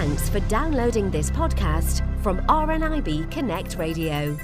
Thanks for downloading this podcast from RNIB Connect Radio.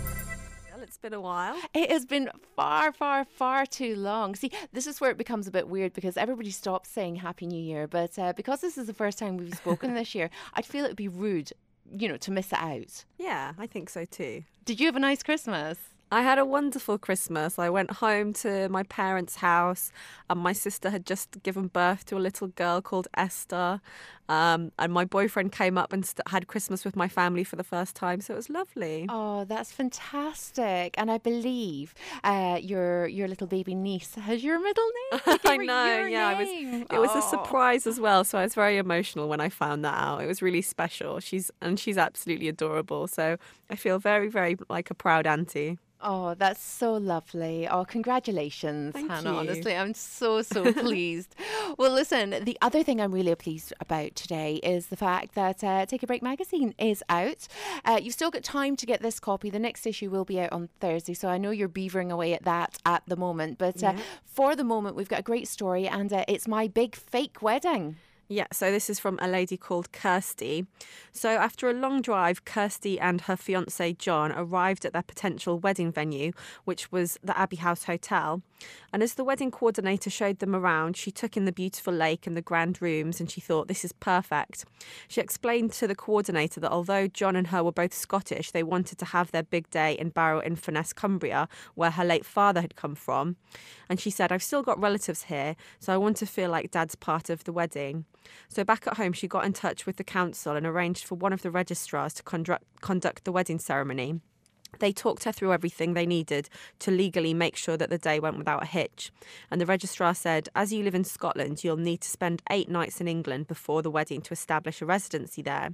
It's been a while. It has been far, far, far too long. See, this is where it becomes a bit weird because everybody stops saying Happy New Year. But because this is the first time we've spoken this year, I'd feel it would be rude, you know, to miss it out. Yeah, I think so too. Did you have a nice Christmas? I had a wonderful Christmas. I went home to my parents' house and my sister had just given birth to a little girl called Esther. And my boyfriend came up and had Christmas with my family for the first time. So it was lovely. Oh, that's fantastic. And I believe your little baby niece has your middle name. I know, yeah. It was a surprise as well. So I was very emotional when I found that out. It was really special. She's absolutely adorable. So I feel very, very like a proud auntie. Oh, that's so lovely. Oh, congratulations, Hannah. You. Honestly, I'm so, so pleased. Well, listen, the other thing I'm really pleased about today is the fact that Take a Break Magazine is out. You've still got time to get this copy. The next issue will be out on Thursday, so I know you're beavering away at that at the moment. But for the moment, we've got a great story, and it's My Big Fake Wedding. Yeah, so this is from a lady called Kirsty. So after a long drive, Kirsty and her fiancé John arrived at their potential wedding venue, which was the Abbey House Hotel. And as the wedding coordinator showed them around, she took in the beautiful lake and the grand rooms, and she thought, this is perfect. She explained to the coordinator that although John and her were both Scottish, they wanted to have their big day in Barrow in Furness, Cumbria, where her late father had come from. And she said, I've still got relatives here, so I want to feel like Dad's part of the wedding. So back at home, she got in touch with the council and arranged for one of the registrars to conduct the wedding ceremony. They talked her through everything they needed to legally make sure that the day went without a hitch. And the registrar said, as you live in Scotland, you'll need to spend 8 nights in England before the wedding to establish a residency there.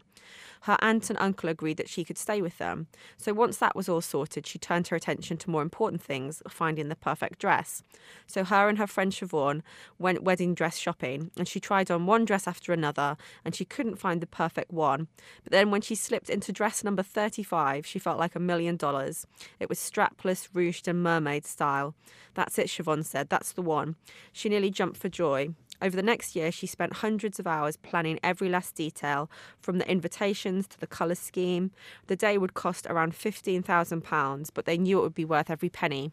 Her aunt and uncle agreed that she could stay with them. So once that was all sorted, she turned her attention to more important things, finding the perfect dress. So her and her friend Siobhan went wedding dress shopping, and she tried on one dress after another, and she couldn't find the perfect one. But then when she slipped into dress number 35, she felt like $1 million. It was strapless, ruched and mermaid style. That's it, Siobhan said. That's the one. She nearly jumped for joy. Over the next year, she spent hundreds of hours planning every last detail, from the invitations to the colour scheme. The day would cost around £15,000, but they knew it would be worth every penny.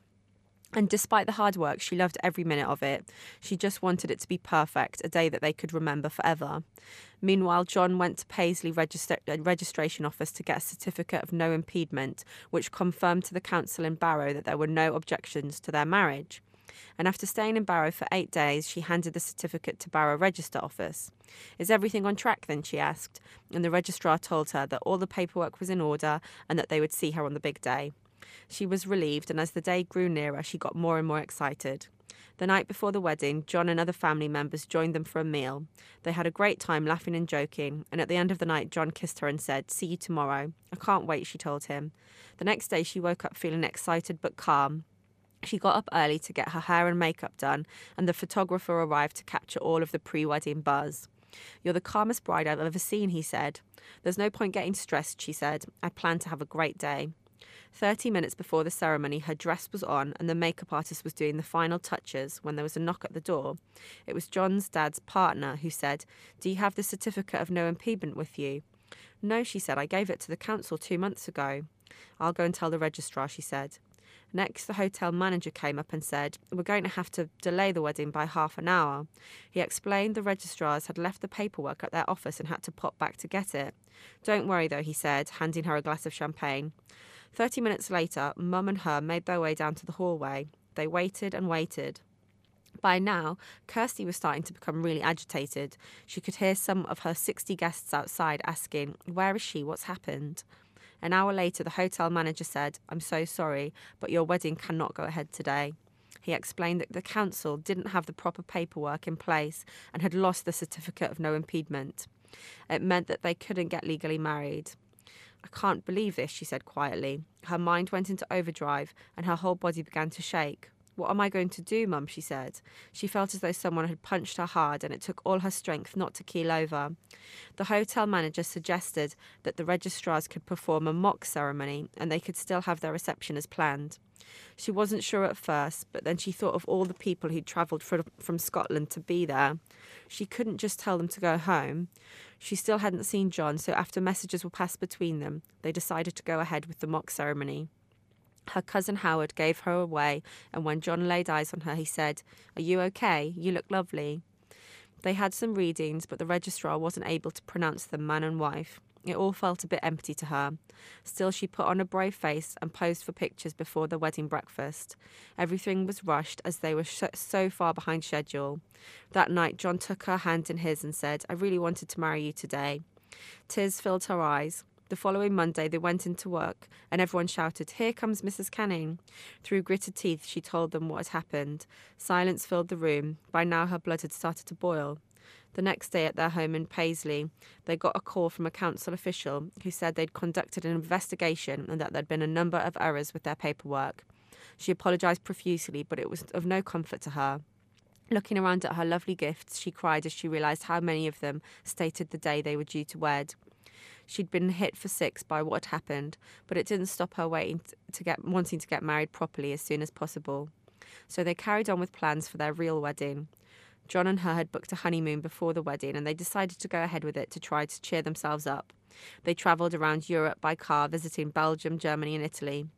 And despite the hard work, she loved every minute of it. She just wanted it to be perfect, a day that they could remember forever. Meanwhile, John went to Paisley Registration Office to get a certificate of no impediment, which confirmed to the council in Barrow that there were no objections to their marriage. And after staying in Barrow for 8 days, she handed the certificate to Barrow Register Office. Is everything on track then, she asked, and the registrar told her that all the paperwork was in order and that they would see her on the big day. She was relieved, and as the day grew nearer, she got more and more excited. The night before the wedding, John and other family members joined them for a meal. They had a great time laughing and joking, and at the end of the night, John kissed her and said, "See you tomorrow." "I can't wait," she told him. The next day, she woke up feeling excited but calm. She got up early to get her hair and makeup done, and the photographer arrived to capture all of the pre-wedding buzz. "You're the calmest bride I've ever seen," he said. "There's no point getting stressed," she said. "I plan to have a great day." 30 minutes before the ceremony, her dress was on and the makeup artist was doing the final touches when there was a knock at the door. It was John's dad's partner who said, "Do you have the certificate of no impediment with you?" "No," she said. "I gave it to the council 2 months ago." "I'll go and tell the registrar," she said. Next, the hotel manager came up and said, "We're going to have to delay the wedding by half an hour." He explained the registrars had left the paperwork at their office and had to pop back to get it. "Don't worry though," he said, handing her a glass of champagne. 30 minutes later, Mum and her made their way down to the hallway. They waited and waited. By now, Kirsty was starting to become really agitated. She could hear some of her 60 guests outside asking, "Where is she? What's happened?" An hour later, the hotel manager said, "I'm so sorry, but your wedding cannot go ahead today." He explained that the council didn't have the proper paperwork in place and had lost the certificate of no impediment. It meant that they couldn't get legally married. "I can't believe this," she said quietly. Her mind went into overdrive and her whole body began to shake. "What am I going to do, Mum?" she said. She felt as though someone had punched her hard, and it took all her strength not to keel over. The hotel manager suggested that the registrars could perform a mock ceremony and they could still have their reception as planned. She wasn't sure at first, but then she thought of all the people who'd travelled from Scotland to be there. She couldn't just tell them to go home. She still hadn't seen John, so after messages were passed between them, they decided to go ahead with the mock ceremony. Her cousin Howard gave her away, and when John laid eyes on her, he said, "Are you okay? You look lovely." They had some readings, but the registrar wasn't able to pronounce them man and wife. It all felt a bit empty to her. Still, she put on a brave face and posed for pictures before the wedding breakfast. Everything was rushed as they were so far behind schedule. That night, John took her hand in his and said, "I really wanted to marry you today." Tears filled her eyes. The following Monday, they went into work, and everyone shouted, "Here comes Mrs. Canning." Through gritted teeth, she told them what had happened. Silence filled the room. By now, her blood had started to boil. The next day at their home in Paisley, they got a call from a council official who said they'd conducted an investigation and that there'd been a number of errors with their paperwork. She apologised profusely, but it was of no comfort to her. Looking around at her lovely gifts, she cried as she realised how many of them stated the day they were due to wed. She'd been hit for six by what had happened, but it didn't stop her wanting to get married properly as soon as possible. So they carried on with plans for their real wedding. John and her had booked a honeymoon before the wedding, and they decided to go ahead with it to try to cheer themselves up. They travelled around Europe by car, visiting Belgium, Germany and Italy.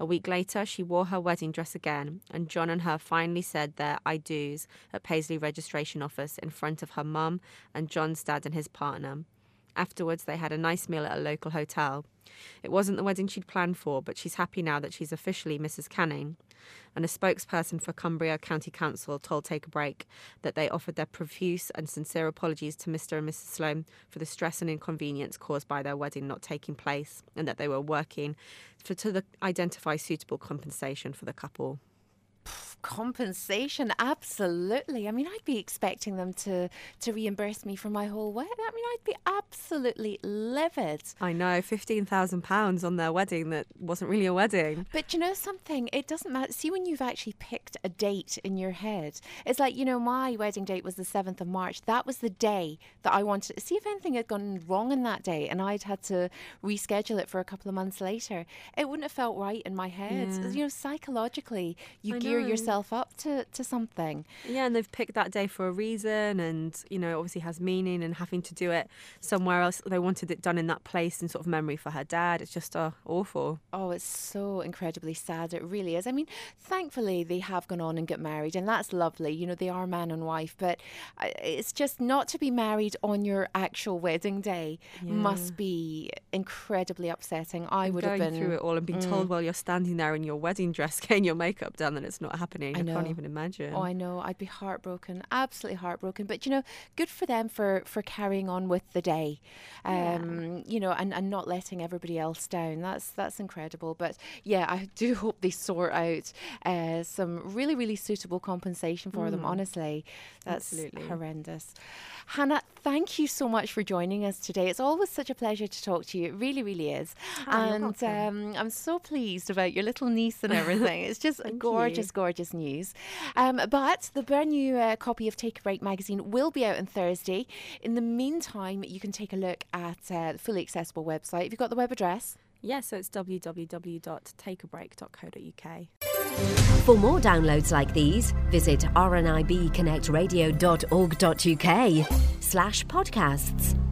A week later, she wore her wedding dress again, and John and her finally said their I do's at Paisley Registration Office in front of her mum and John's dad and his partner. Afterwards, they had a nice meal at a local hotel. It wasn't the wedding she'd planned for, but she's happy now that she's officially Mrs. Canning. And a spokesperson for Cumbria County Council told Take a Break that they offered their profuse and sincere apologies to Mr. and Mrs. Sloan for the stress and inconvenience caused by their wedding not taking place, and that they were working to identify suitable compensation for the couple. Compensation, absolutely. I mean, I'd be expecting them to reimburse me for my whole wedding. I mean, I'd be absolutely livid. I know, £15,000 on their wedding that wasn't really a wedding. But you know something, it doesn't matter. See, when you've actually picked a date in your head, it's like, you know, my wedding date was the 7th of March. That was the day that I wanted. See, if anything had gone wrong in that day and I'd had to reschedule it for a couple of months later, it wouldn't have felt right in my head. Yeah. You know, psychologically, you gear yourself up to something. Yeah, and they've picked that day for a reason, and you know, it obviously has meaning, and having to do it somewhere else, they wanted it done in that place in sort of memory for her dad. It's just awful. Oh, it's so incredibly sad. It really is. I mean, thankfully they have gone on and got married, and that's lovely. You know, they are man and wife, but it's just not to be married on your actual wedding day. Yeah. Must be incredibly upsetting. I would have been through it all and been told while you're standing there in your wedding dress getting your makeup done that it's not happening. I can't even imagine. Oh, I know. I'd be heartbroken, absolutely heartbroken. But, you know, good for them for carrying on with the day, you know, and not letting everybody else down. That's incredible. But, yeah, I do hope they sort out some really, really suitable compensation for them, honestly. That's absolutely horrendous. Hannah, thank you so much for joining us today. It's always such a pleasure to talk to you. It really, really is. I'm so pleased about your little niece and everything. It's just gorgeous news. But the brand new copy of Take a Break magazine will be out on Thursday. In the meantime, you can take a look at the fully accessible website. Have you got the web address? Yeah, so it's www.takeabreak.co.uk. For more downloads like these, visit rnibconnectradio.org.uk/podcasts.